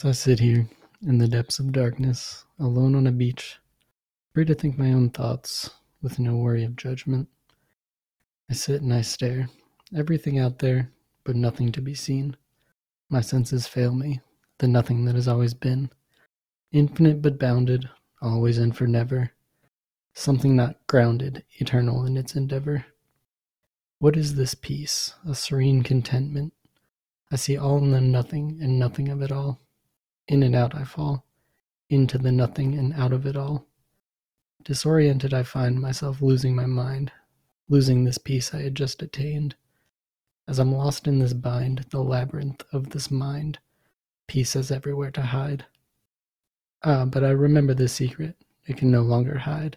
As I sit here, in the depths of darkness, alone on a beach, free to think my own thoughts, with no worry of judgment, I sit and I stare, everything out there, but nothing to be seen. My senses fail me, the nothing that has always been, infinite but bounded, always and for never, something not grounded, eternal in its endeavor. What is this peace, a serene contentment? I see all in the nothing and nothing of it all. In and out I fall, into the nothing and out of it all. Disoriented I find myself losing my mind, losing this peace I had just attained. As I'm lost in this bind, the labyrinth of this mind, peace has everywhere to hide. But I remember this secret, it can no longer hide,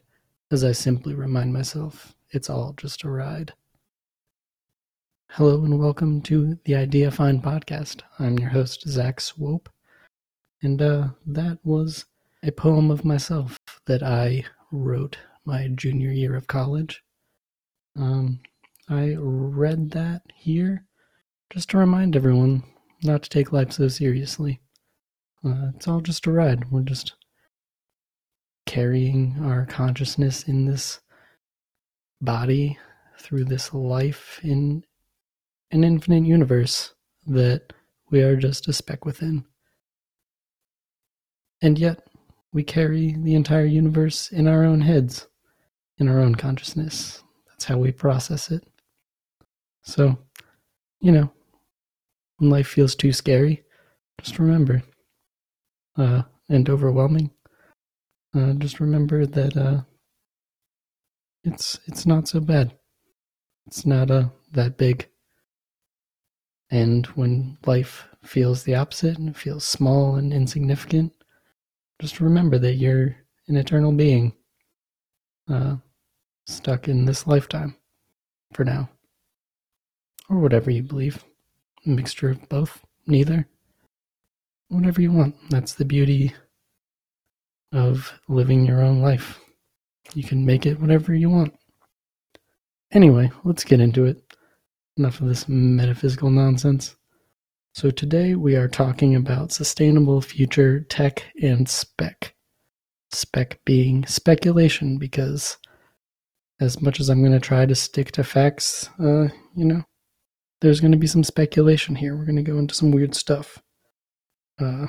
as I simply remind myself, it's all just a ride. Hello and welcome to the Idea Find Podcast. I'm your host, Zach Swope, and that was a poem of myself that I wrote my junior year of college. I read that here just to remind everyone not to take life so seriously. It's all just a ride. We're just carrying our consciousness in this body through this life in an infinite universe that we are just a speck within. And yet, we carry the entire universe in our own heads, in our own consciousness. That's how we process it. So, when life feels too scary, just remember, and overwhelming, just remember that it's not so bad. It's not that big. And when life feels the opposite and it feels small and insignificant, just remember that you're an eternal being, stuck in this lifetime, for now. Or whatever you believe. A mixture of both, neither. Whatever you want. That's the beauty of living your own life. You can make it whatever you want. Anyway, let's get into it. Enough of this metaphysical nonsense. So today we are talking about sustainable future tech and spec. Spec being speculation, because as much as I'm going to try to stick to facts, there's going to be some speculation here. We're going to go into some weird stuff. Let's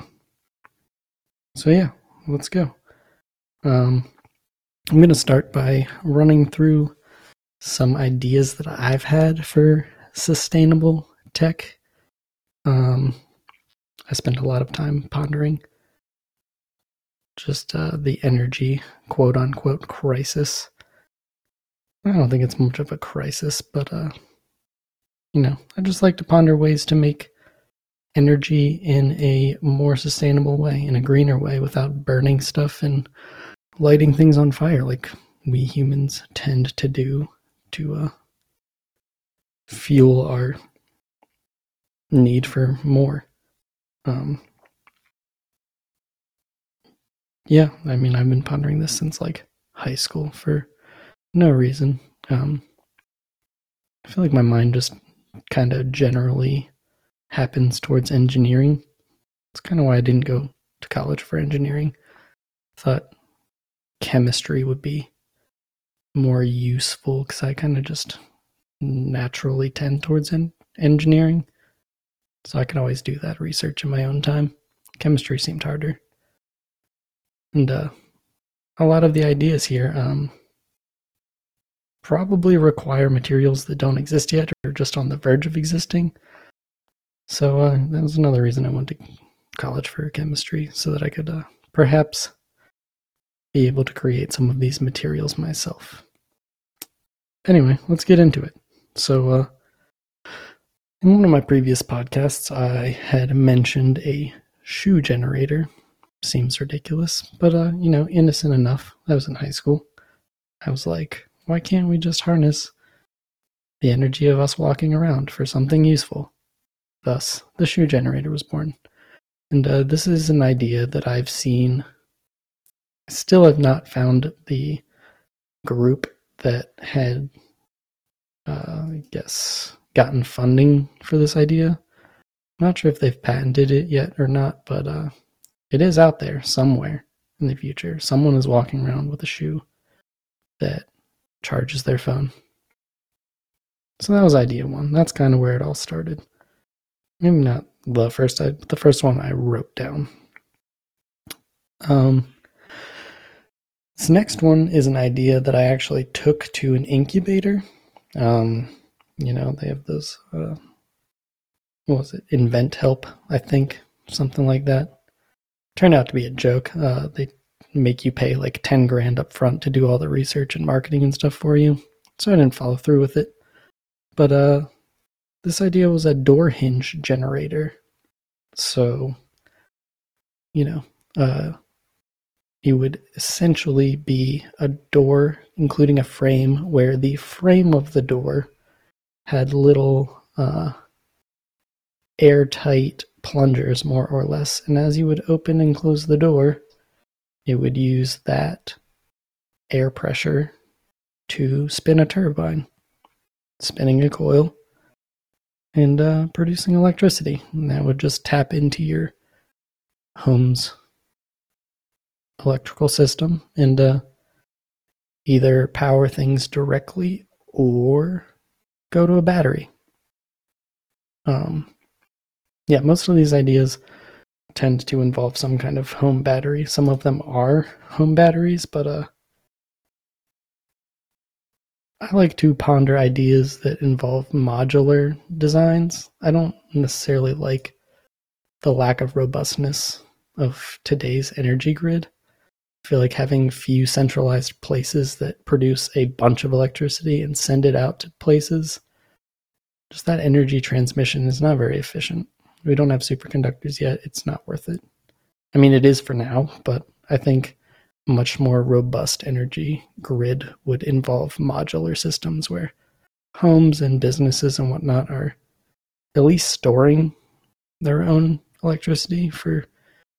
go. I'm going to start by running through some ideas that I've had for sustainable tech. I spent a lot of time pondering just the energy, quote-unquote, crisis. I don't think it's much of a crisis, but, I just like to ponder ways to make energy in a more sustainable way, in a greener way, without burning stuff and lighting things on fire like we humans tend to do to fuel our need for more. I've been pondering this since high school for no reason. I feel like my mind just kind of generally happens towards engineering. It's kind of why I didn't go to college for engineering. I thought chemistry would be more useful because I kind of just naturally tend towards engineering. So I can always do that research in my own time. Chemistry seemed harder. And a lot of the ideas here probably require materials that don't exist yet or just on the verge of existing. So that was another reason I went to college for chemistry, so that I could perhaps be able to create some of these materials myself. Anyway, let's get into it. So, in one of my previous podcasts, I had mentioned a shoe generator. Seems ridiculous, but, innocent enough. I was in high school. I was like, why can't we just harness the energy of us walking around for something useful? Thus, the shoe generator was born. And this is an idea that I've seen. Still have not found the group that had, gotten funding for this idea. I'm not sure if they've patented it yet or not, but It is out there somewhere in the future. Someone is walking around with a shoe that charges their phone. So that was idea one. That's kind of where it all started. Maybe not the first, but the first one I wrote down. This next one is an idea that I actually took to an incubator. You know, they have those, what was it, Invent Help, I think, something like that. Turned out to be a joke. They make you pay like 10 grand up front to do all the research and marketing and stuff for you. So I didn't follow through with it. But this idea was a door hinge generator. So, you know, it would essentially be a door, including a frame, where the frame of the door had little airtight plungers, more or less. And as you would open and close the door, it would use that air pressure to spin a turbine, spinning a coil, and producing electricity. And that would just tap into your home's electrical system and either power things directly or go to a battery. Yeah, most of these ideas tend to involve some kind of home battery. Some of them are home batteries, but I like to ponder ideas that involve modular designs. I don't necessarily like the lack of robustness of today's energy grid. I feel like having few centralized places that produce a bunch of electricity and send it out to places, just that energy transmission is not very efficient. We don't have superconductors yet. It's not worth it. I mean, it is for now, but I think a much more robust energy grid would involve modular systems where homes and businesses and whatnot are at least storing their own electricity for,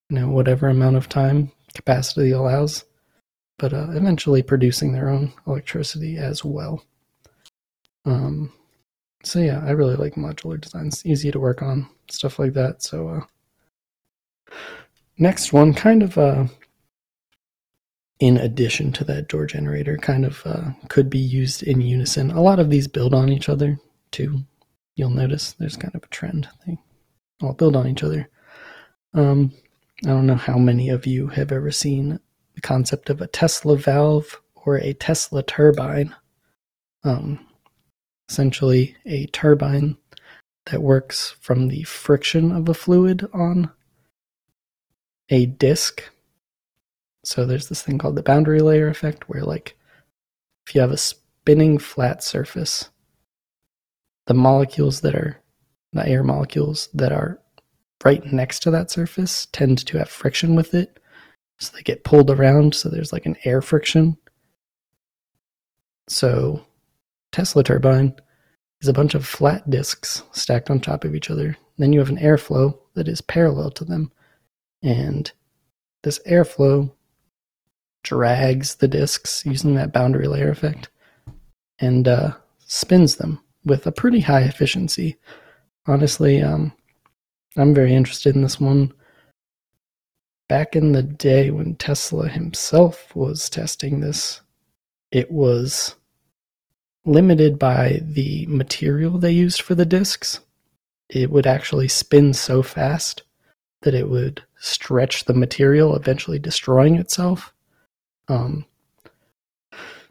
you know, whatever amount of time capacity allows, but eventually producing their own electricity as well. So yeah, I really like modular designs, easy to work on, stuff like that. So next one, kind of in addition to that door generator, kind of could be used in unison. A lot of these build on each other too. You'll notice there's kind of a trend thing. All build on each other. I don't know how many of you have ever seen the concept of a Tesla valve or a Tesla turbine. Essentially a turbine that works from the friction of a fluid on a disc. So there's this thing called the boundary layer effect where, like, if you have a spinning flat surface, the molecules that are, the air molecules that are right next to that surface tend to have friction with it, so they get pulled around, so there's like an air friction. So Tesla turbine is a bunch of flat discs stacked on top of each other. Then you have an airflow that is parallel to them, and this airflow drags the discs using that boundary layer effect and spins them with a pretty high efficiency. Honestly, I'm very interested in this one. Back in the day when Tesla himself was testing this, it was limited by the material they used for the discs. It would actually spin so fast that it would stretch the material, eventually destroying itself.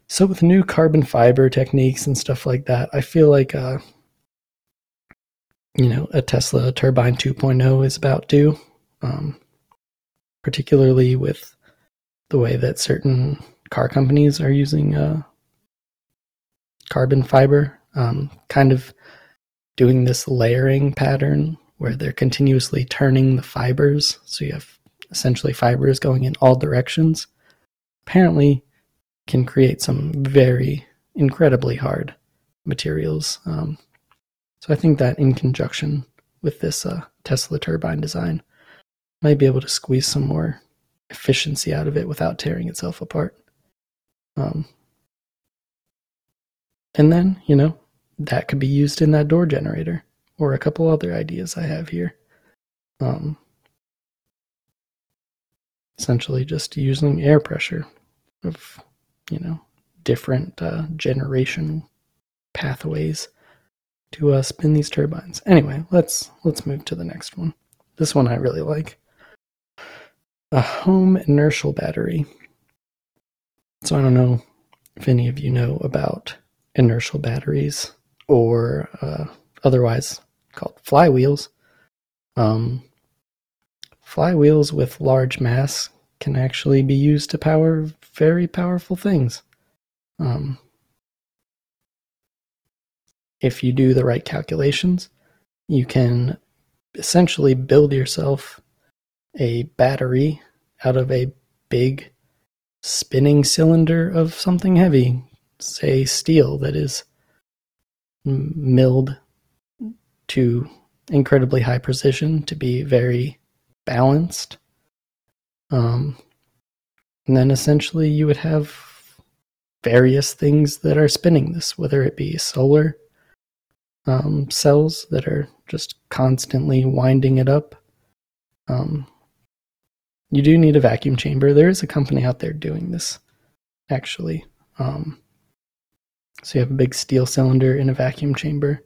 So with new carbon fiber techniques and stuff like that, I feel like you know, a Tesla turbine 2.0 is about due, particularly with the way that certain car companies are using carbon fiber, kind of doing this layering pattern where they're continuously turning the fibers. So you have essentially fibers going in all directions. Apparently can create some very incredibly hard materials. So I think that in conjunction with this Tesla turbine design, might be able to squeeze some more efficiency out of it without tearing itself apart. And then, you know, that could be used in that door generator or a couple other ideas I have here. essentially just using air pressure of, different generation pathways to spin these turbines. Anyway, let's move to the next one. This one I really like. A home inertial battery. So I don't know if any of you know about inertial batteries, or otherwise called flywheels. Flywheels with large mass can actually be used to power very powerful things. If you do the right calculations, you can essentially build yourself a battery out of a big spinning cylinder of something heavy, say steel, that is milled to incredibly high precision to be very balanced. And then essentially you would have various things that are spinning this, whether it be solar cells that are just constantly winding it up. You do need a vacuum chamber. There is a company out there doing this, actually. So you have a big steel cylinder in a vacuum chamber,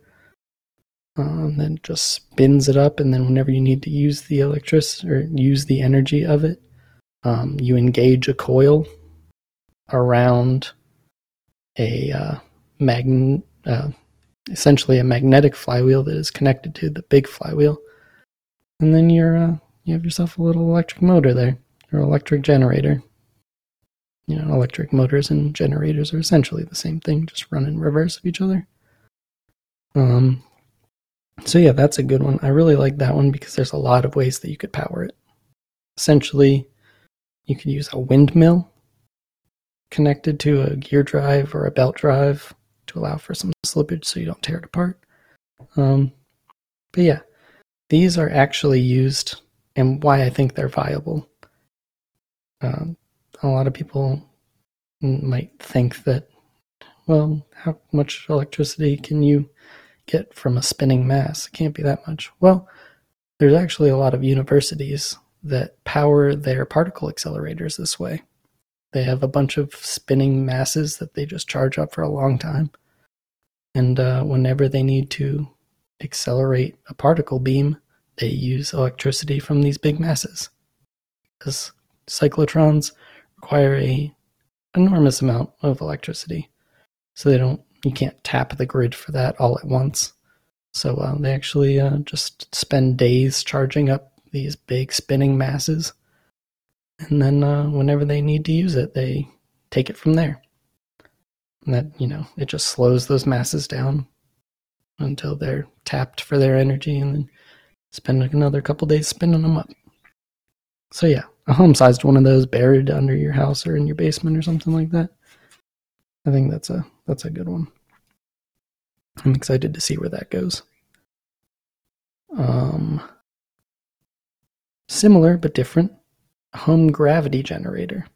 and then just spins it up, and then whenever you need to use the electricity or use the energy of it, you engage a coil around a essentially a magnetic flywheel that is connected to the big flywheel, and then you have yourself a little electric motor there, or electric generator. Electric motors and generators are essentially the same thing, just run in reverse of each other. So yeah, that's a good one. I really like that one because there's a lot of ways that you could power it. Essentially, you could use a windmill connected to a gear drive or a belt drive to allow for some slippage so you don't tear it apart. But yeah, these are actually used, and why I think they're viable. A lot of people might think that, well, how much electricity can you get from a spinning mass? It can't be that much. Well, there's actually a lot of universities that power their particle accelerators this way. They have a bunch of spinning masses that they just charge up for a long time. And whenever they need to accelerate a particle beam, they use electricity from these big masses. Because cyclotrons require an enormous amount of electricity. So you can't tap the grid for that all at once. So they actually just spend days charging up these big spinning masses. And then whenever they need to use it, they take it from there. And that, it just slows those masses down until they're tapped for their energy, and then spend another couple days spinning them up. So yeah, a home-sized one of those buried under your house or in your basement or something like that. I think that's a good one. I'm excited to see where that goes. Similar but different. Home gravity generator.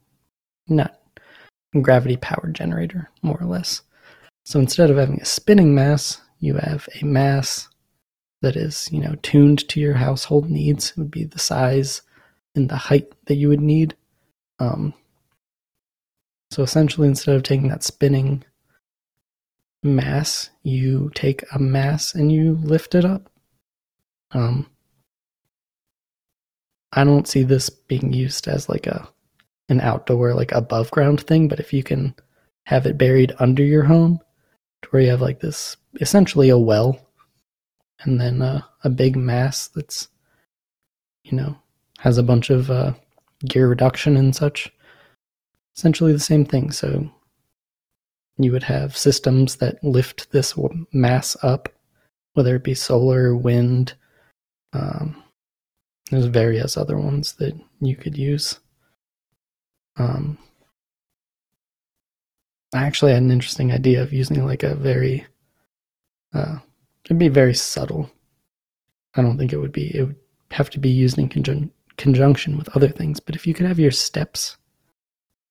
Not gravity powered generator, more or less. So instead of having a spinning mass, you have a mass that is, tuned to your household needs. It would be the size and the height that you would need. So essentially, instead of taking that spinning mass, you take a mass and you lift it up. I don't see this being used as like an outdoor, like above ground thing, but if you can have it buried under your home to where you have like this, essentially a well, and then a big mass that's, has a bunch of gear reduction and such, essentially the same thing. So you would have systems that lift this mass up, whether it be solar, wind, there's various other ones that you could use. I actually had an interesting idea of using like a very, it'd be very subtle. I don't think it would have to be used in conjunction with other things. But if you could have your steps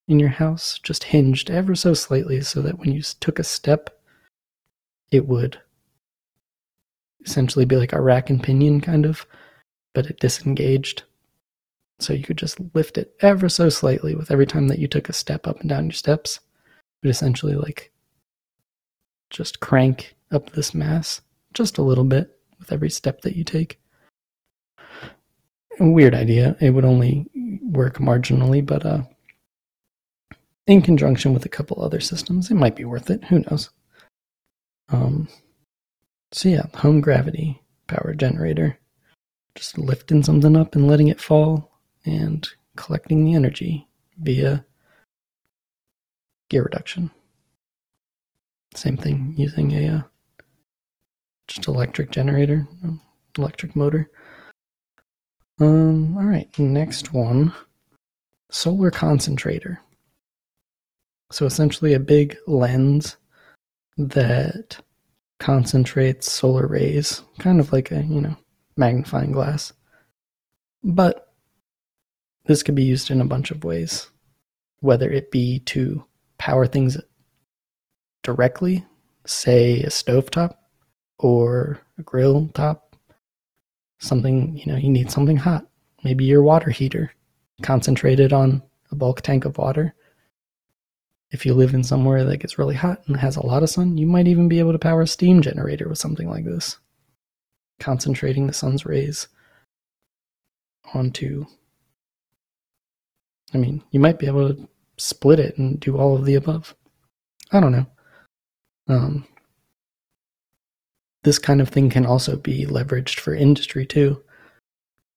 in your house just hinged ever so slightly so that when you took a step, it would essentially be like a rack and pinion kind of, but it disengaged. So you could just lift it ever so slightly with every time that you took a step up and down your steps. But essentially, like, just crank up this mass just a little bit with every step that you take. A weird idea. It would only work marginally, but in conjunction with a couple other systems, it might be worth it. Who knows? So yeah, home gravity power generator. Just lifting something up and letting it fall and collecting the energy via gear reduction. Same thing using a just electric generator, electric motor. All right, next one, solar concentrator. So essentially a big lens that concentrates solar rays, kind of like a, magnifying glass. But this could be used in a bunch of ways, whether it be to power things directly, say a stovetop or a grill top, something, you need something hot, maybe your water heater, concentrated on a bulk tank of water. If you live in somewhere that gets really hot and has a lot of sun, you might even be able to power a steam generator with something like this, concentrating the sun's rays onto, you might be able to split it and do all of the above. I don't know. This kind of thing can also be leveraged for industry too.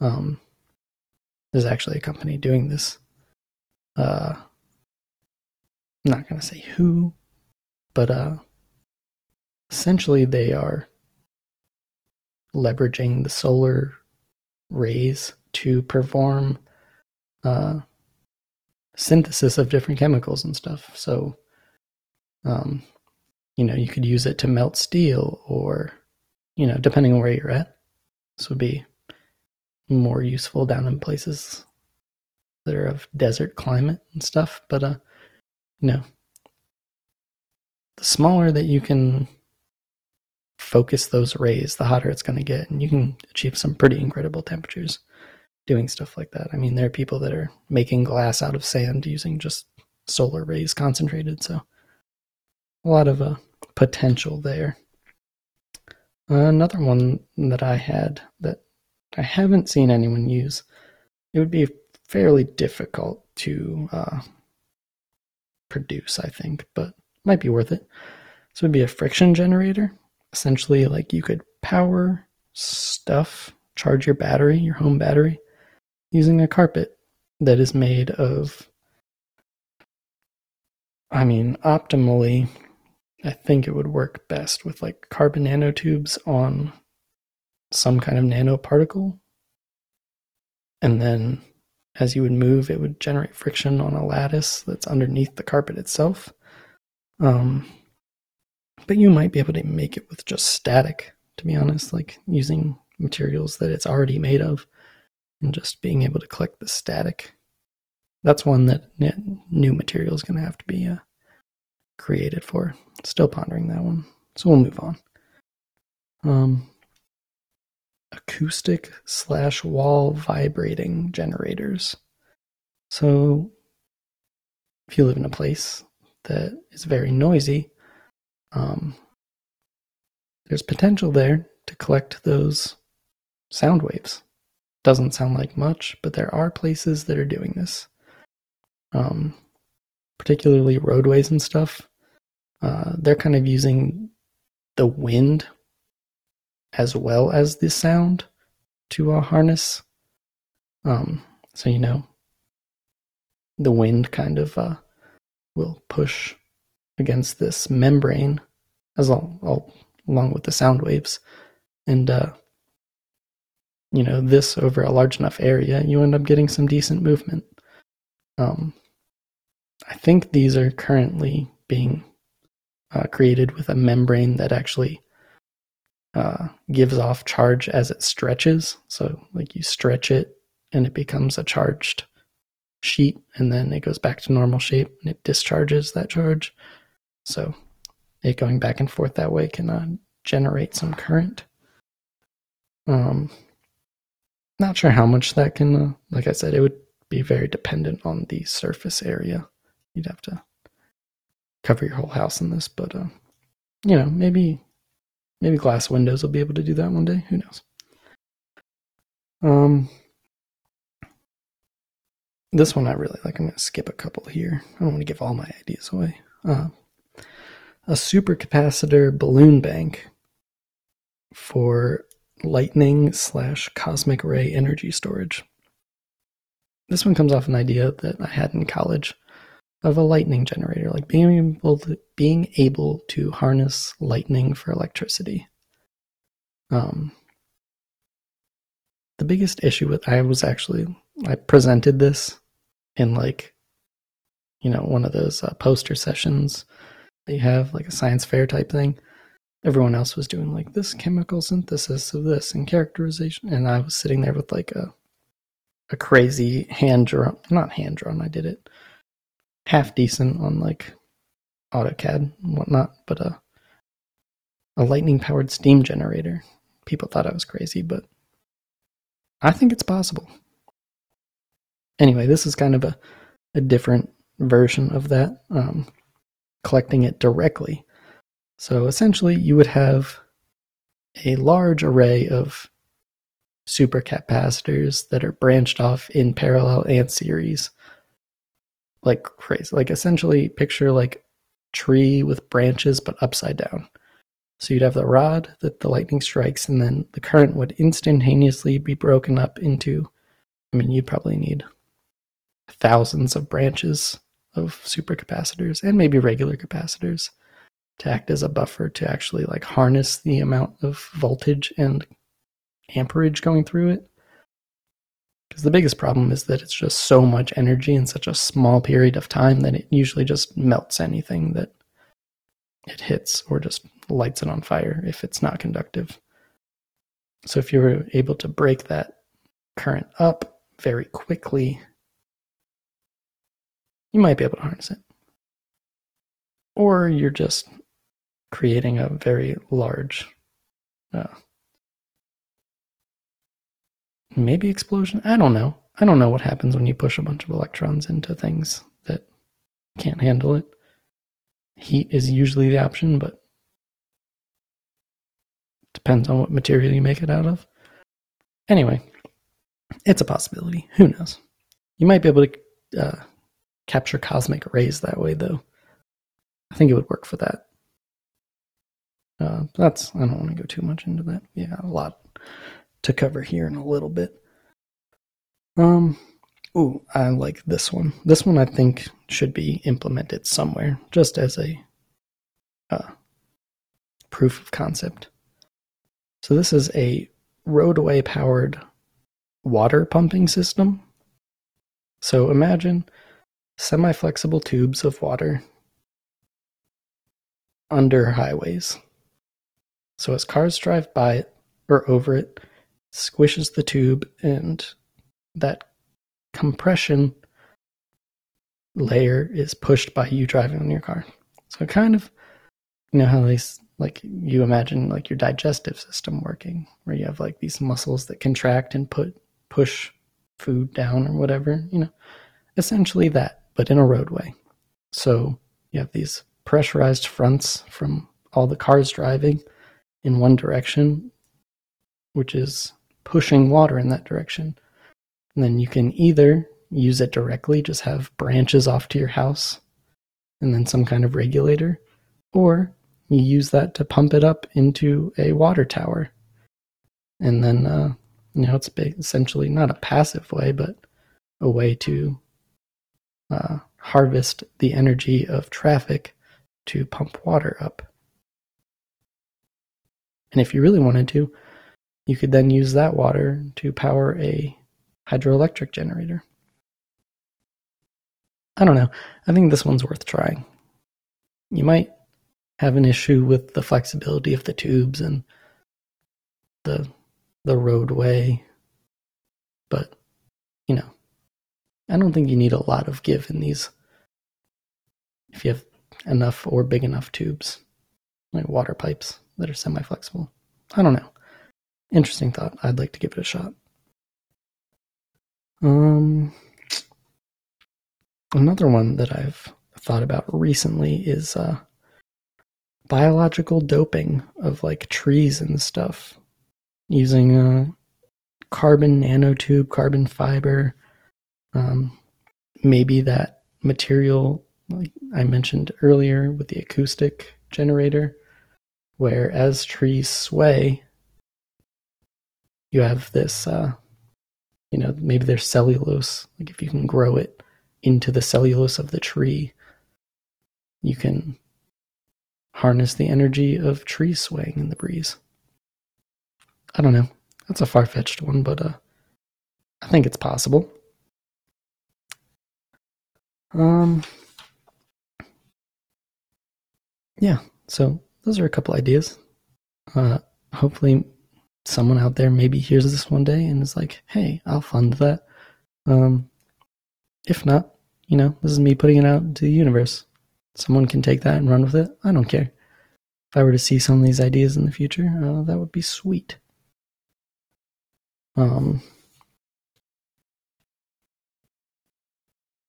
There's actually a company doing this. I'm not going to say who, but essentially they are leveraging the solar rays to perform synthesis of different chemicals and stuff. So, you could use it to melt steel or, depending on where you're at. This would be more useful down in places that are of desert climate and stuff. But, the smaller that you can focus those rays, the hotter it's going to get, and you can achieve some pretty incredible temperatures doing stuff like that. There are people that are making glass out of sand using just solar rays concentrated, so a lot of potential there. Another one that I had that I haven't seen anyone use, it would be fairly difficult to produce, I think, but might be worth it. So it would be a friction generator. Essentially, you could power stuff, charge your battery, your home battery, using a carpet that is made of, optimally, I think it would work best with carbon nanotubes on some kind of nanoparticle. And then as you would move, it would generate friction on a lattice that's underneath the carpet itself. But you might be able to make it with just static, to be honest, using materials that it's already made of and just being able to collect the static. That's one that new material is going to have to be created for. Still pondering that one. So we'll move on. Acoustic / wall vibrating generators. So if you live in a place that is very noisy, there's potential there to collect those sound waves. Doesn't sound like much, but there are places that are doing this. Particularly roadways and stuff. They're kind of using the wind as well as the sound to harness. The wind kind of will push against this membrane as along with the sound waves, and this over a large enough area, you end up getting some decent movement. I think these are currently being created with a membrane that actually gives off charge as it stretches. So you stretch it and it becomes a charged sheet, and then it goes back to normal shape and it discharges that charge. So it going back and forth that way can generate some current. Not sure how much that can, like I said, it would be very dependent on the surface area. You'd have to cover your whole house in this, but, you know, maybe glass windows will be able to do that one day. Who knows? This one I really like. I'm going to skip a couple here. I don't want to give all my ideas away. A supercapacitor balloon bank for lightning/cosmic ray energy storage. This one comes off an idea that I had in college of a lightning generator, like being able to harness lightning for electricity. The biggest issue with I presented this in, like, you know, one of those poster sessions that you have, like a science fair type thing. Everyone else was doing like this chemical synthesis of this and characterization, and I was sitting there with like a crazy not hand drawn. I did it half decent on like AutoCAD and whatnot, but a lightning powered steam generator. People thought I was crazy, but I think it's possible. Anyway, this is kind of a different version of that, collecting it directly. So essentially, you would have a large array of supercapacitors that are branched off in parallel and series, like crazy. Like essentially, picture like tree with branches, but upside down. So you'd have the rod that the lightning strikes, and then the current would instantaneously be broken up into, I mean, you'd probably need thousands of branches of supercapacitors and maybe regular capacitors to act as a buffer to actually like harness the amount of voltage and amperage going through it. Because the biggest problem is that it's just so much energy in such a small period of time that it usually just melts anything that it hits or just lights it on fire if it's not conductive. So if you were able to break that current up very quickly, you might be able to harness it. Or you're just creating a very large, maybe explosion. I don't know what happens when you push a bunch of electrons into things that can't handle it. Heat is usually the option, but depends on what material you make it out of. Anyway, it's a possibility. Who knows? You might be able to capture cosmic rays that way, though. I think it would work for that. I don't want to go too much into that. Yeah, a lot to cover here in a little bit. Ooh, I like this one. This one I think should be implemented somewhere, just as a proof of concept. So this is a roadway-powered water pumping system. So imagine semi-flexible tubes of water under highways. So as cars drive by it or over it, squishes the tube, and that compression layer is pushed by you driving on your car. So kind of, you know how they, like, you imagine like your digestive system working, where you have like these muscles that contract and push food down or whatever, you know, essentially that, but in a roadway. So you have these pressurized fronts from all the cars driving in one direction, which is pushing water in that direction. And then you can either use it directly, just have branches off to your house and then some kind of regulator, or you use that to pump it up into a water tower. And then, you know, it's essentially not a passive way, but a way to harvest the energy of traffic to pump water up. And if you really wanted to, you could then use that water to power a hydroelectric generator. I don't know. I think this one's worth trying. You might have an issue with the flexibility of the tubes and the roadway, but, you know, I don't think you need a lot of give in these if you have enough or big enough tubes, like water pipes that are semi-flexible. I don't know. Interesting thought. I'd like to give it a shot. Another one that I've thought about recently is biological doping of like trees and stuff using carbon nanotube, carbon fiber. Maybe that material, like I mentioned earlier with the acoustic generator, where as trees sway, you have this, maybe there's cellulose. Like if you can grow it into the cellulose of the tree, you can harness the energy of trees swaying in the breeze. I don't know. That's a far-fetched one, but I think it's possible. Yeah, so those are a couple ideas. Hopefully someone out there maybe hears this one day and is like, hey, I'll fund that. If not, this is me putting it out into the universe. Someone can take that and run with it. I don't care. If I were to see some of these ideas in the future, that would be sweet.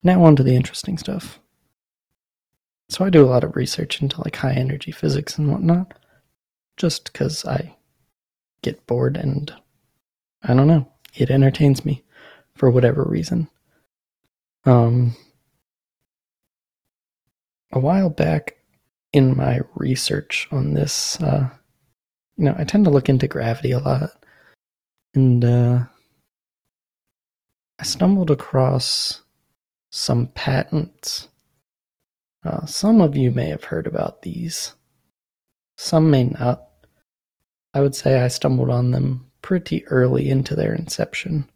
Now on to the interesting stuff. So I do a lot of research into like high energy physics and whatnot, just because I get bored and I don't know, it entertains me for whatever reason. A while back in my research on this, I tend to look into gravity a lot, and I stumbled across some patents. Some of you may have heard about these. Some may not. I would say I stumbled on them pretty early into their inception.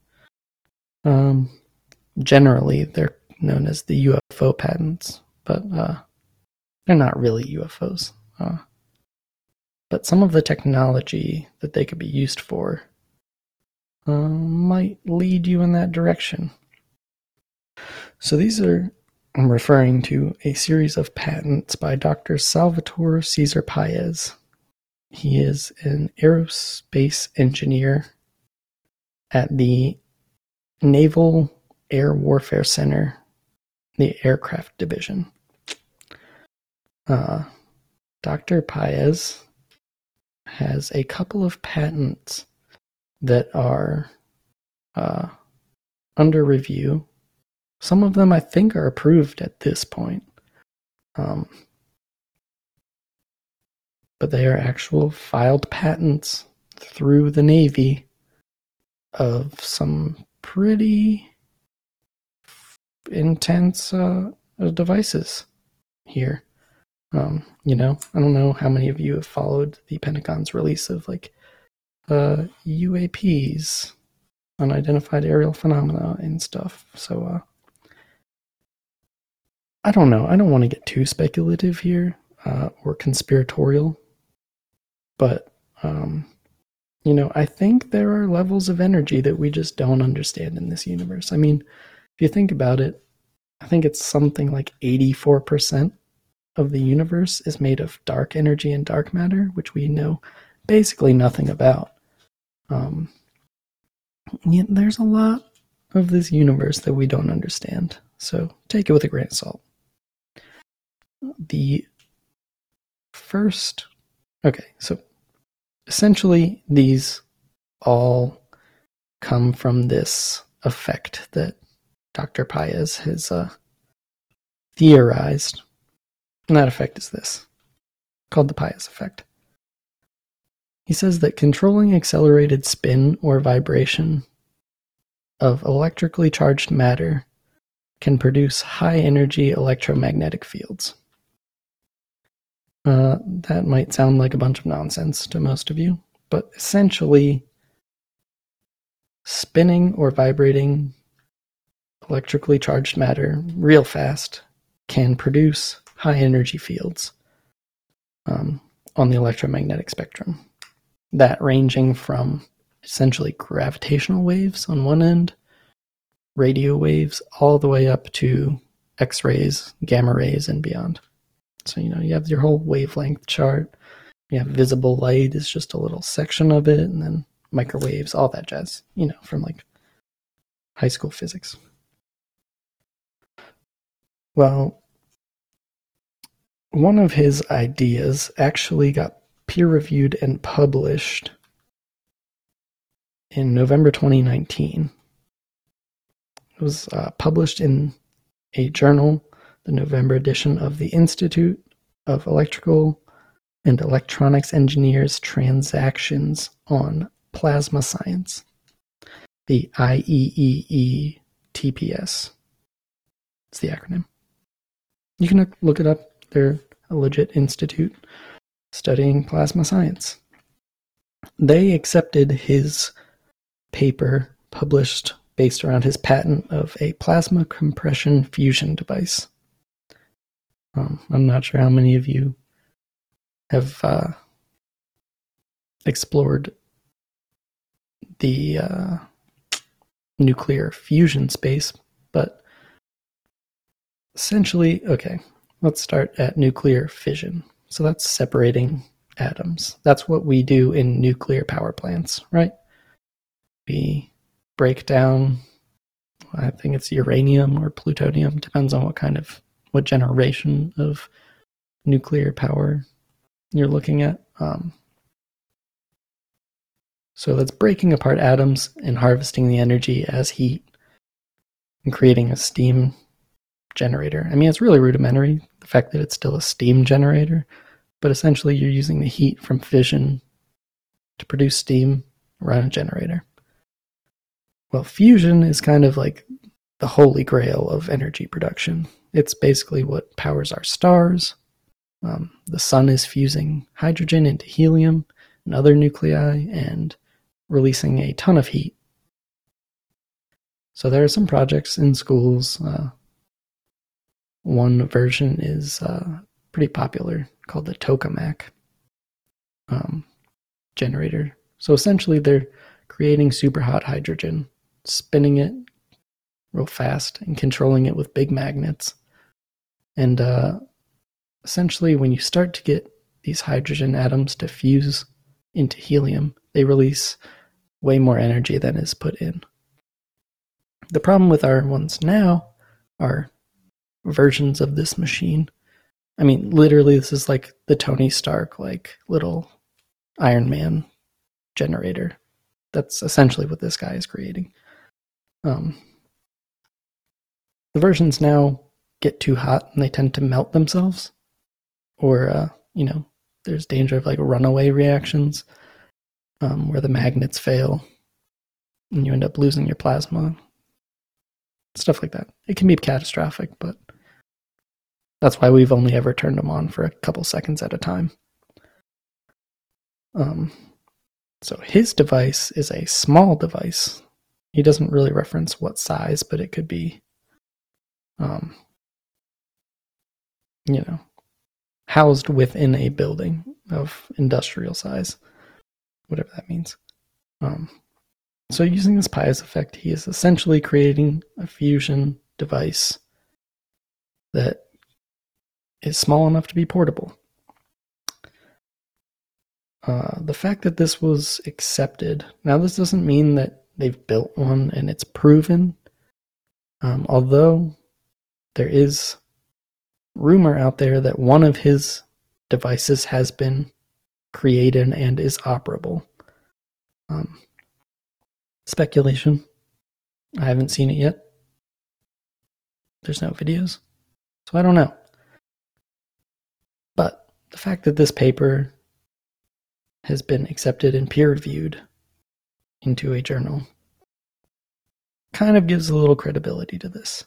Generally, they're known as the UFO patents, but they're not really UFOs. But some of the technology that they could be used for might lead you in that direction. So I'm referring to a series of patents by Dr. Salvatore Cezar Pais. He is an aerospace engineer at the Naval Air Warfare Center, the aircraft division. Dr. Pais has a couple of patents that are under review. Some of them, I think, are approved at this point. But they are actual filed patents through the Navy of some pretty intense devices here. I don't know how many of you have followed the Pentagon's release of like UAPs, unidentified aerial phenomena and stuff. So, I don't know. I don't want to get too speculative here or conspiratorial, but, I think there are levels of energy that we just don't understand in this universe. I mean, if you think about it, I think it's something like 84% of the universe is made of dark energy and dark matter, which we know basically nothing about. Yet there's a lot of this universe that we don't understand, so take it with a grain of salt. So essentially these all come from this effect that Dr. Pais has theorized, and that effect is this, called the Pais effect. He says that controlling accelerated spin or vibration of electrically charged matter can produce high-energy electromagnetic fields. That might sound like a bunch of nonsense to most of you, but essentially, spinning or vibrating electrically charged matter real fast can produce high-energy fields on the electromagnetic spectrum. That ranging from essentially gravitational waves on one end, radio waves, all the way up to X-rays, gamma rays, and beyond. So, you have your whole wavelength chart. You have visible light is just a little section of it, and then microwaves, all that jazz, from like high school physics. Well, one of his ideas actually got peer-reviewed and published in November 2019. It was published in a journal, the November edition of the Institute of Electrical and Electronics Engineers Transactions on Plasma Science, the IEEE TPS. It's the acronym. You can look it up. They're a legit institute studying plasma science. They accepted his paper published based around his patent of a plasma compression fusion device. I'm not sure how many of you have explored the nuclear fusion space, but essentially, okay, let's start at nuclear fission. So that's separating atoms. That's what we do in nuclear power plants, right? We break down, I think it's uranium or plutonium, depends on what generation of nuclear power you're looking at. So that's breaking apart atoms and harvesting the energy as heat and creating a steam generator. I mean, it's really rudimentary, the fact that it's still a steam generator, but essentially you're using the heat from fission to produce steam around a generator. Well, fusion is kind of like the holy grail of energy production. It's basically what powers our stars. The sun is fusing hydrogen into helium and other nuclei and releasing a ton of heat. So there are some projects in schools. One version is pretty popular, called the tokamak generator. So essentially they're creating super hot hydrogen, spinning it real fast and controlling it with big magnets. And essentially when you start to get these hydrogen atoms to fuse into helium, they release way more energy than is put in. The problem with our ones now are versions of this machine. I mean, literally, this is like the Tony Stark, like little Iron Man generator. That's essentially what this guy is creating. The versions now get too hot and they tend to melt themselves, or there's danger of like runaway reactions where the magnets fail and you end up losing your plasma. Stuff like that. It can be catastrophic, but that's why we've only ever turned them on for a couple seconds at a time. So his device is a small device. He doesn't really reference what size, but it could be, housed within a building of industrial size, whatever that means. So using this Pais effect, he is essentially creating a fusion device that is small enough to be portable. The fact that this was accepted, now this doesn't mean that they've built one and it's proven, although there is rumor out there that one of his devices has been created and is operable. Speculation. I haven't seen it yet. There's no videos, so I don't know. But the fact that this paper has been accepted and peer-reviewed into a journal kind of gives a little credibility to this.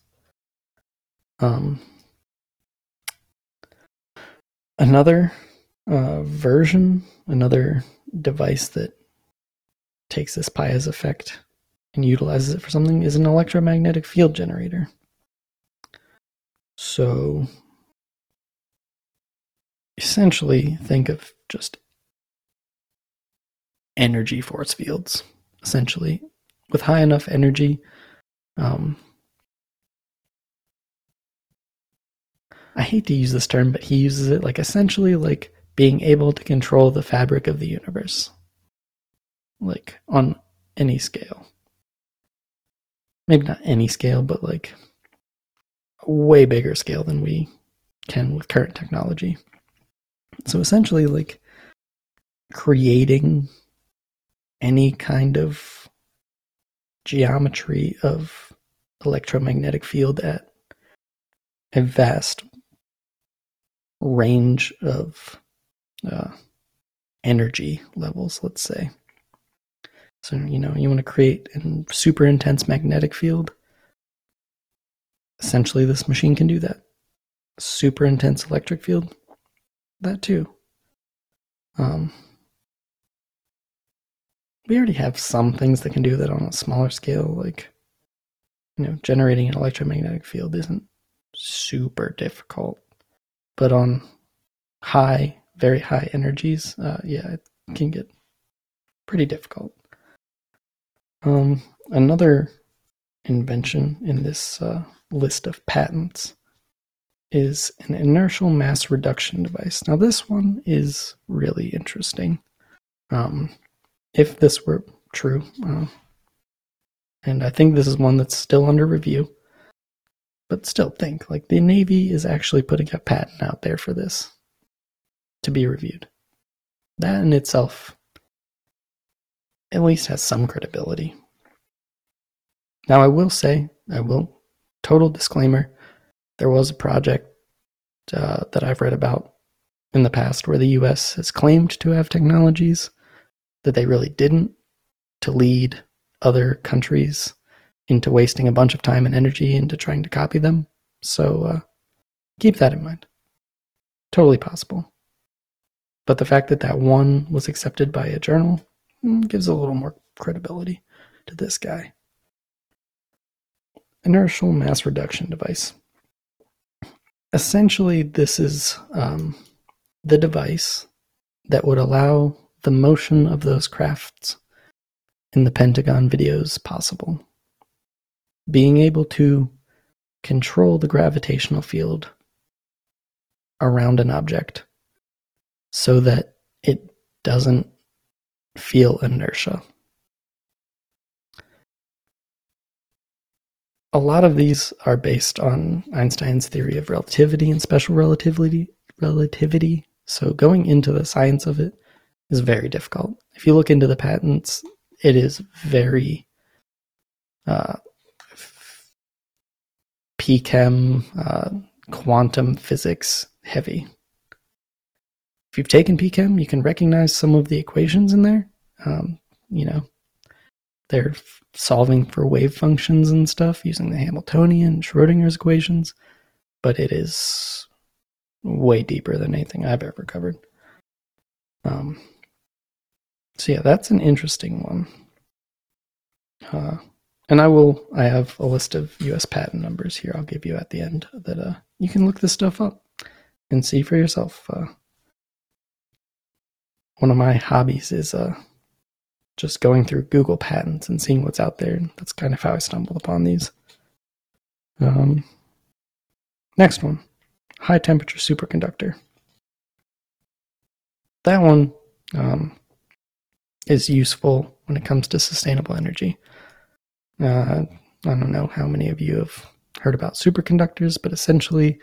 Another device that takes this Pais effect and utilizes it for something is an electromagnetic field generator. So essentially think of just energy force fields, essentially. With high enough energy, I hate to use this term, but he uses it like essentially like being able to control the fabric of the universe. Like on any scale. maybe not any scale, but like way bigger scale than we can with current technology. So essentially, like, creating any kind of geometry of electromagnetic field at a vast range of energy levels, let's say. So, you know, you want to create a super intense magnetic field. Essentially, this machine can do that. Super intense electric field, that too. We already have some things that can do that on a smaller scale, like, you know, generating an electromagnetic field isn't super difficult, but on high, very high energies, it can get pretty difficult. Another invention in this list of patents is an inertial mass reduction device. Now, this one is really interesting. If this were true, and I think this is one that's still under review, but still think, like, the Navy is actually putting a patent out there for this to be reviewed. That in itself at least has some credibility. Now, I will say, total disclaimer, there was a project that I've read about in the past where the U.S. has claimed to have technologies that they really didn't, to lead other countries into wasting a bunch of time and energy into trying to copy them. So keep that in mind. Totally possible. But the fact that that one was accepted by a journal gives a little more credibility to this guy. Inertial mass reduction device. Essentially, this is the device that would allow the motion of those crafts in the Pentagon videos possible. Being able to control the gravitational field around an object so that it doesn't feel inertia. A lot of these are based on Einstein's theory of relativity and special relativity. So going into the science of it is very difficult. If you look into the patents, it is very pChem, quantum physics heavy. If you've taken pChem, you can recognize some of the equations in there. You know, they're solving for wave functions and stuff using the Hamiltonian, Schrödinger's equations, but it is way deeper than anything I've ever covered. So yeah, that's an interesting one. And I have a list of U.S. patent numbers here I'll give you at the end that you can look this stuff up and see for yourself. One of my hobbies is just going through Google patents and seeing what's out there. That's kind of how I stumbled upon these. Next one, high temperature superconductor. That one is useful when it comes to sustainable energy. I don't know how many of you have heard about superconductors, but essentially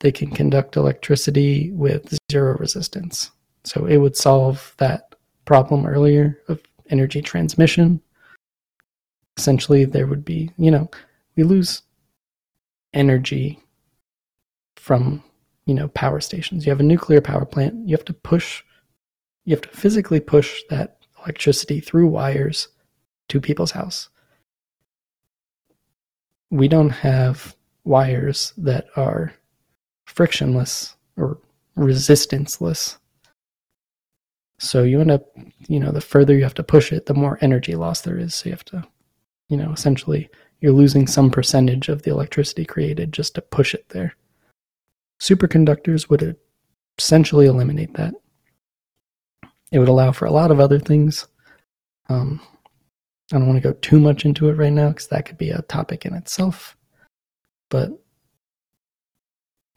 they can conduct electricity with zero resistance. So it would solve that problem earlier of energy transmission. Essentially, there would be, you know, we lose energy from, you know, power stations. You have a nuclear power plant. You have to physically push that electricity through wires to people's house. We don't have wires that are frictionless or resistanceless. So you end up, you know, the further you have to push it, the more energy loss there is. So you have to, you know, essentially you're losing some percentage of the electricity created just to push it there. Superconductors would essentially eliminate that. It would allow for a lot of other things. I don't want to go too much into it right now because that could be a topic in itself. But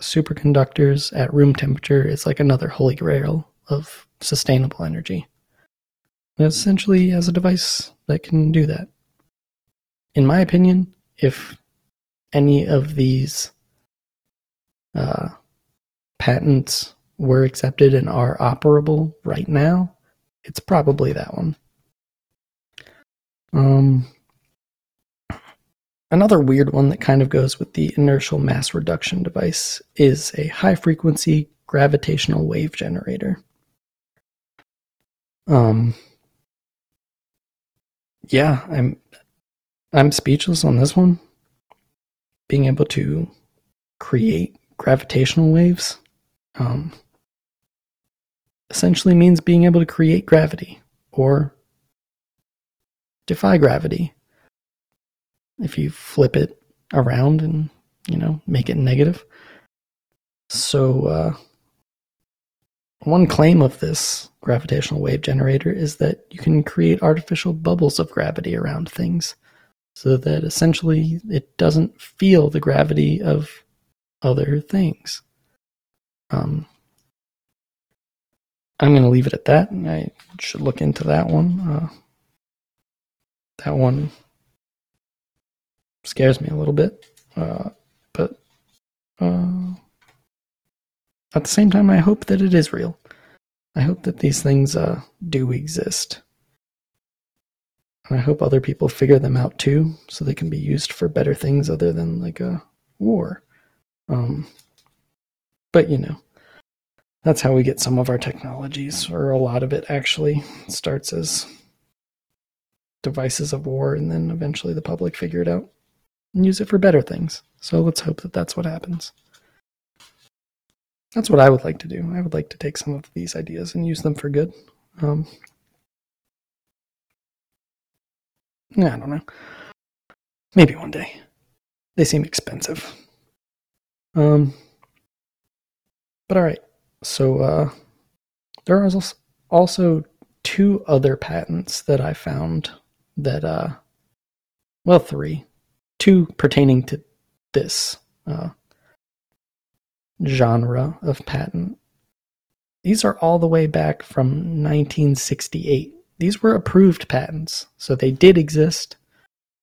superconductors at room temperature is like another holy grail of sustainable energy. And essentially, as a device that can do that. In my opinion, if any of these patents were accepted and are operable right now, it's probably that one. Another weird one that kind of goes with the inertial mass reduction device is a high-frequency gravitational wave generator. I'm speechless on this one. Being able to create gravitational waves essentially means being able to create gravity or defy gravity. If you flip it around and, make it negative. So one claim of this gravitational wave generator is that you can create artificial bubbles of gravity around things so that essentially it doesn't feel the gravity of other things. I'm going to leave it at that, and I should look into that one. That one scares me a little bit, but at the same time, I hope that it is real. I hope that these things do exist. And I hope other people figure them out too, so they can be used for better things other than like a war. But that's how we get some of our technologies, or a lot of it actually. It starts as devices of war, and then eventually the public figure it out and use it for better things. So let's hope that that's what happens. That's what I would like to do. I would like to take some of these ideas and use them for good. I don't know. Maybe one day. They seem expensive. But all right. So there are also two other patents that I found that, three. Two pertaining to this genre of patent. These are all the way back from 1968. These were approved patents, so they did exist.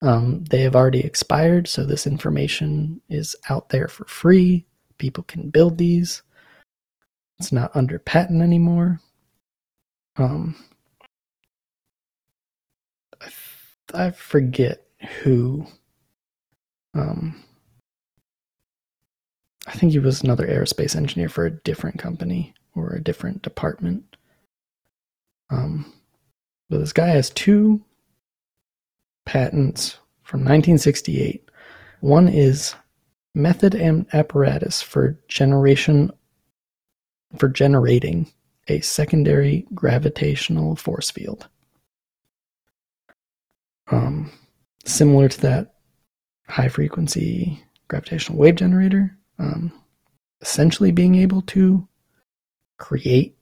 They have already expired, so this information is out there for free. People can build these. It's not under patent anymore. I forget who. I think he was another aerospace engineer for a different company or a different department. But this guy has two patents from 1968. One is method and apparatus for generating a secondary gravitational force field. Similar to that high-frequency gravitational wave generator. Essentially being able to create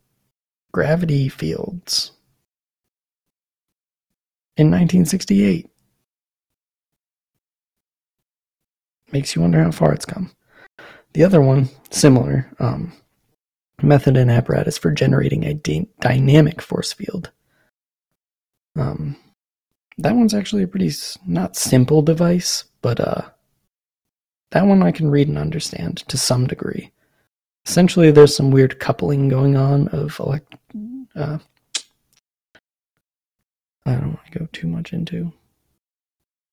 gravity fields in 1968. Makes you wonder how far it's come. The other one, similar, method and apparatus for generating a dynamic force field. That one's actually a pretty, not simple device, but that one I can read and understand to some degree. Essentially, there's some weird coupling going on of I don't want to go too much into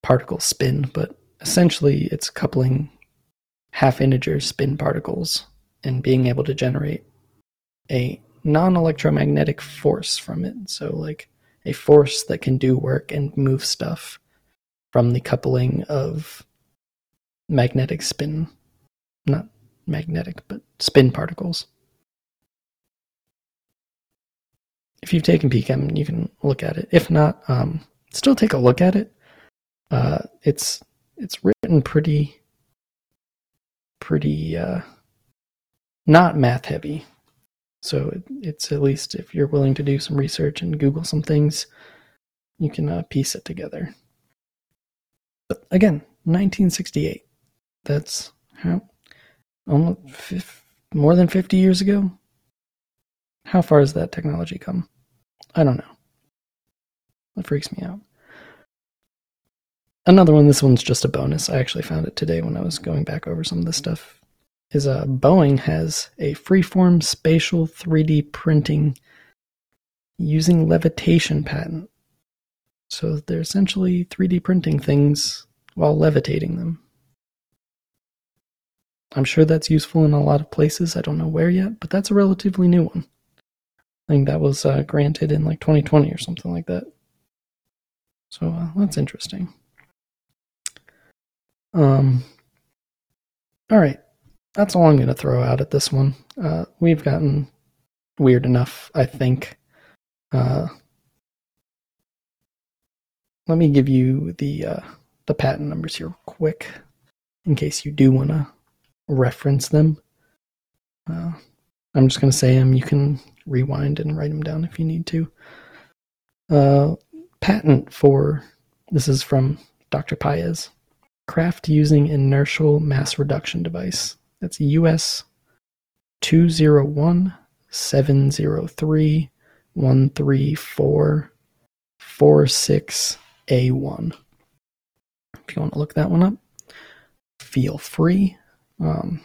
particle spin, but essentially it's coupling half integer spin particles and being able to generate a non-electromagnetic force from it. So like a force that can do work and move stuff from the coupling of spin particles. If you've taken PChem, you can look at it. If not, still take a look at it. It's written pretty not math heavy, so it's at least if you're willing to do some research and Google some things, you can piece it together. But again, 1968. That's how almost more than 50 years ago. How far has that technology come? I don't know. That freaks me out. Another one, this one's just a bonus. I actually found it today when I was going back over some of this stuff. Is Boeing has a freeform spatial 3D printing using levitation patent. So they're essentially 3D printing things while levitating them. I'm sure that's useful in a lot of places. I don't know where yet, but that's a relatively new one. I think that was granted in like 2020 or something like that. So that's interesting. All right. That's all I'm going to throw out at this one. We've gotten weird enough, I think. Let me give you the patent numbers here quick in case you do want to reference them. I'm just going to say them. You can rewind and write them down if you need to. Patent for, this is from Dr. Pais, craft using inertial mass reduction device. That's US 201-703-134-46A1. If you want to look that one up, feel free. High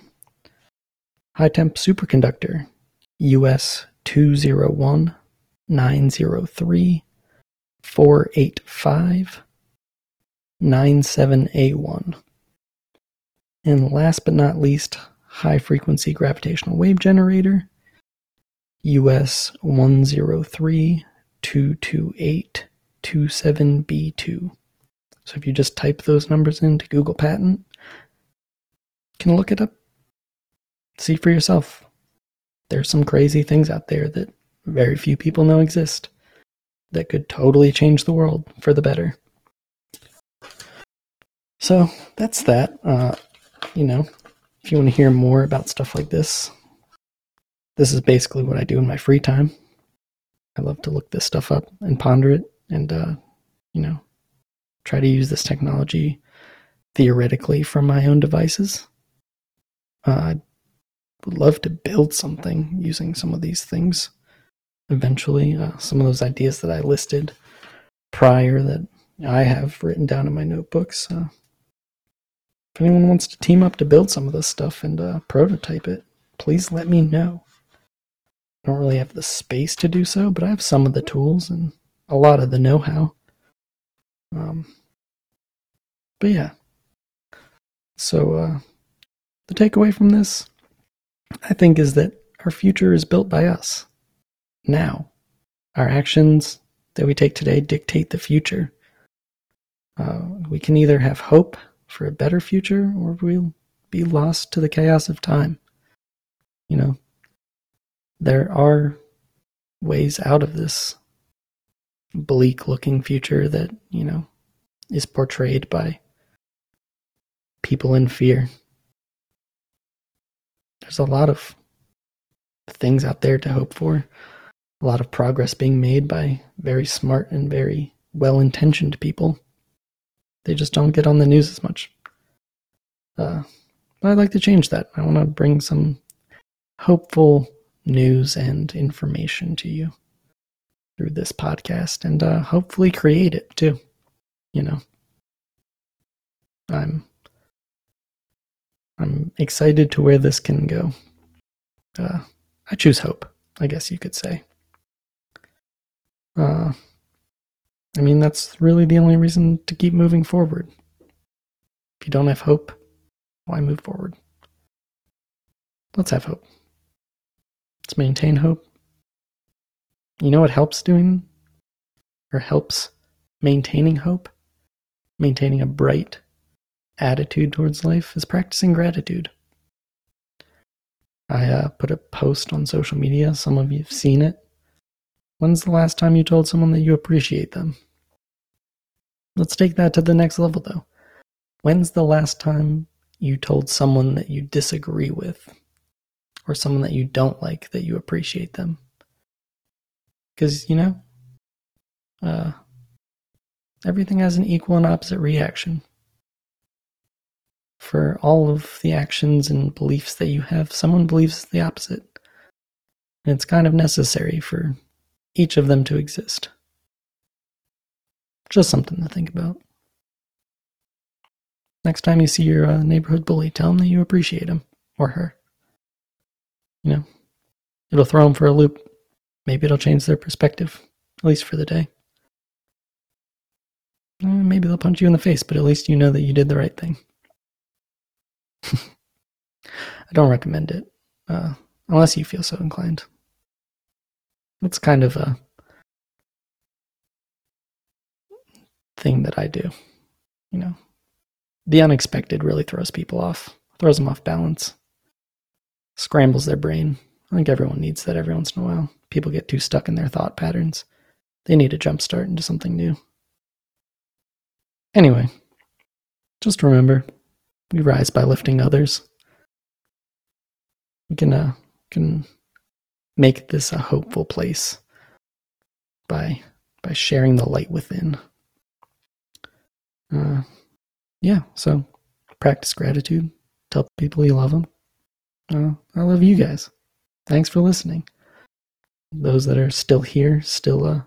temp superconductor, US 201-903-485-97A1. And last but not least, high frequency gravitational wave generator, US 103-228-27B2. So if you just type those numbers into Google Patent, can look it up, see for yourself. There's some crazy things out there that very few people know exist that could totally change the world for the better. So that's that. You know, if you want to hear more about stuff like this, this is basically what I do in my free time. I love to look this stuff up and ponder it and, you know, try to use this technology theoretically from my own devices. I would love to build something using some of these things eventually. Some of those ideas that I listed prior that I have written down in my notebooks. If anyone wants to team up to build some of this stuff and prototype it, please let me know. I don't really have the space to do so, but I have some of the tools and a lot of the know-how. But yeah. So the takeaway from this, I think, is that our future is built by us. Now, our actions that we take today dictate the future. We can either have hope for a better future, or we'll be lost to the chaos of time. You know, there are ways out of this bleak-looking future that, you know, is portrayed by people in fear. There's a lot of things out there to hope for, a lot of progress being made by very smart and very well-intentioned people. They just don't get on the news as much. But I'd like to change that. I want to bring some hopeful news and information to you through this podcast and hopefully create it too. You know, I'm excited to where this can go. I choose hope, I guess you could say. I mean, that's really the only reason to keep moving forward. If you don't have hope, why move forward? Let's have hope. Let's maintain hope. You know what helps doing, or helps maintaining hope? Maintaining a bright attitude towards life is practicing gratitude. I put a post on social media. Some of you have seen it. When's the last time you told someone that you appreciate them? Let's take that to the next level, though. When's the last time you told someone that you disagree with, or someone that you don't like, that you appreciate them? Because, you know, everything has an equal and opposite reaction. For all of the actions and beliefs that you have, someone believes the opposite. And it's kind of necessary for each of them to exist. Just something to think about. Next time you see your neighborhood bully, tell him that you appreciate him or her. You know, it'll throw them for a loop. Maybe it'll change their perspective, at least for the day. Maybe they'll punch you in the face, but at least you know that you did the right thing. I don't recommend it, unless you feel so inclined. It's kind of a thing that I do. You know, the unexpected really throws people off, throws them off balance, scrambles their brain. I think everyone needs that every once in a while. People get too stuck in their thought patterns. They need a jumpstart into something new. Anyway, just remember, we rise by lifting others. We can make this a hopeful place by sharing the light within. So practice gratitude. Tell people you love them. I love you guys. Thanks for listening. Those that are still here, still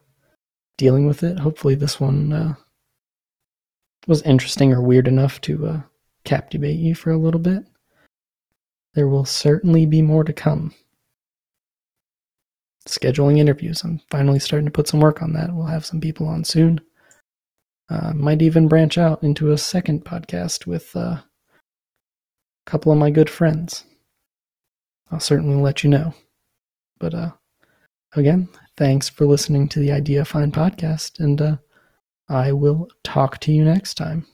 dealing with it. Hopefully this one was interesting or weird enough to captivate you for a little bit. There will certainly be more to come. Scheduling interviews. I'm finally starting to put some work on that. We'll have some people on soon. Might even branch out into a second podcast with a couple of my good friends. I'll certainly let you know. But again, thanks for listening to the Idea Find podcast, and I will talk to you next time.